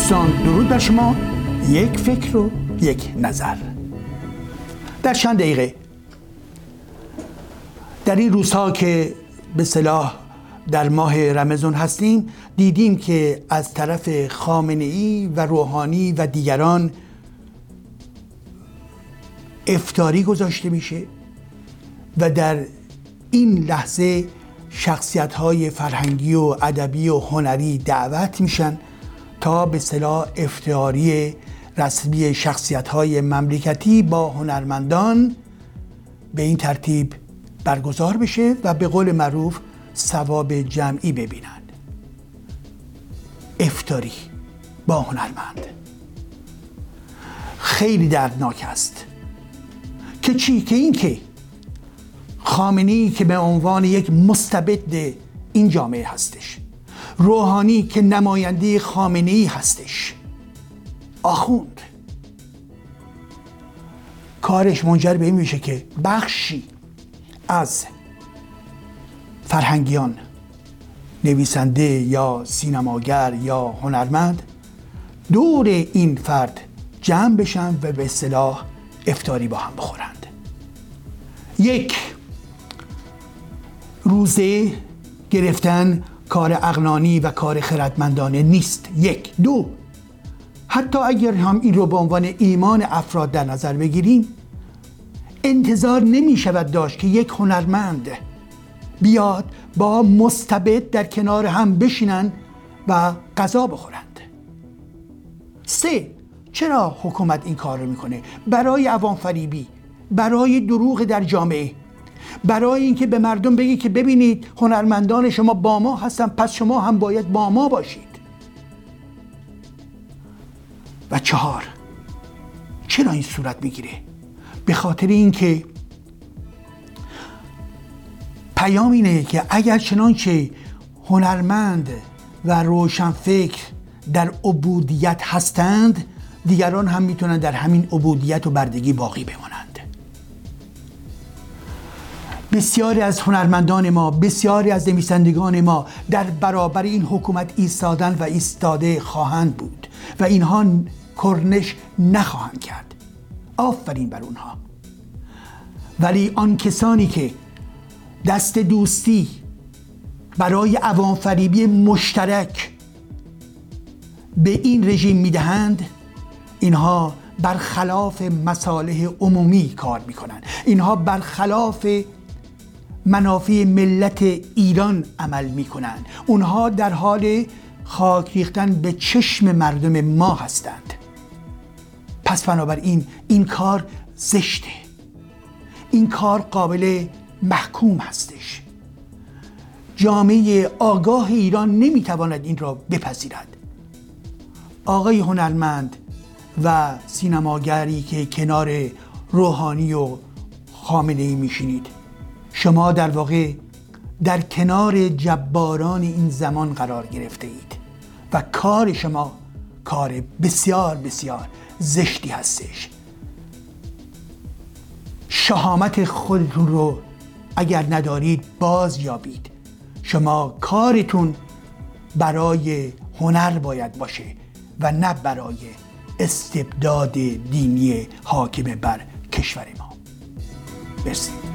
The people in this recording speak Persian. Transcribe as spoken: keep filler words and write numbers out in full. دوستان، درود بر شما. یک فکر و یک نظر در چند دقیقه در این روزها که به اصطلاح در ماه رمضان هستیم، دیدیم که از طرف خامنه‌ای و روحانی و دیگران افطاری گذاشته میشه و در این لحظه شخصیت‌های فرهنگی و ادبی و هنری دعوت میشن تا به اصطلاح افطاری رسمی شخصیت‌های مملکتی با هنرمندان به این ترتیب برگزار بشه و به قول معروف ثواب جمعی ببینند. افطاری با هنرمند خیلی دردناک است. که چی؟ که این که خامنه‌ای که به عنوان یک مستبد این جامعه هستش، روحانی که نماینده خامنه‌ای هستش، آخوند، کارش منجر به این میشه که بخشی از فرهنگیان، نویسنده یا سینماگر یا هنرمند، دور این فرد جمع بشن و به اصطلاح افطاری با هم بخورند. یک روزه گرفتن کار عقلانی و کار خردمندانه نیست. یک. دو، حتی اگر هم این رو به عنوان ایمان افراد در نظر بگیریم، انتظار نمی شود داشت که یک هنرمند بیاد با مستبد در کنار هم بشینن و غذا بخورند. سه، چرا حکومت این کار رو میکنه؟ برای عوام فریبی، برای دروغ در جامعه، برای اینکه به مردم بگی که ببینید هنرمندان شما با ما هستن، پس شما هم باید با ما باشید. و چهار، چرا این صورت میگیره؟ به خاطر اینکه پیام اینه که اگر چنانچه هنرمند و روشنفکر در عبودیت هستند، دیگران هم میتونن در همین عبودیت و بردگی باقی بمانند. بسیاری از هنرمندان ما، بسیاری از نویسندگان ما در برابر این حکومت ایستادند و ایستاده خواهند بود و اینها کرنش نخواهند کرد. آفرین بر اونها. ولی آن کسانی که دست دوستی برای عوام فریبی مشترک به این رژیم میدهند، اینها برخلاف مصالح عمومی کار میکنند. اینها برخلاف منافع ملت ایران عمل میکنند. اونها در حال خاک ریختن به چشم مردم ما هستند. پس بنابراین این کار زشته. این کار قابل محکوم هستش. جامعه آگاه ایران نمیتواند این را بپذیرد. آقای هنرمند و سینماگری که کنار روحانی و خامنه‌ای میشینید، شما در واقع در کنار جباران این زمان قرار گرفته اید و کار شما کار بسیار بسیار زشتی هستش. شهامت خودتون رو اگر ندارید باز یابید. شما کارتون برای هنر باید باشه و نه برای استبداد دینی حاکم بر کشور ما. مرسی.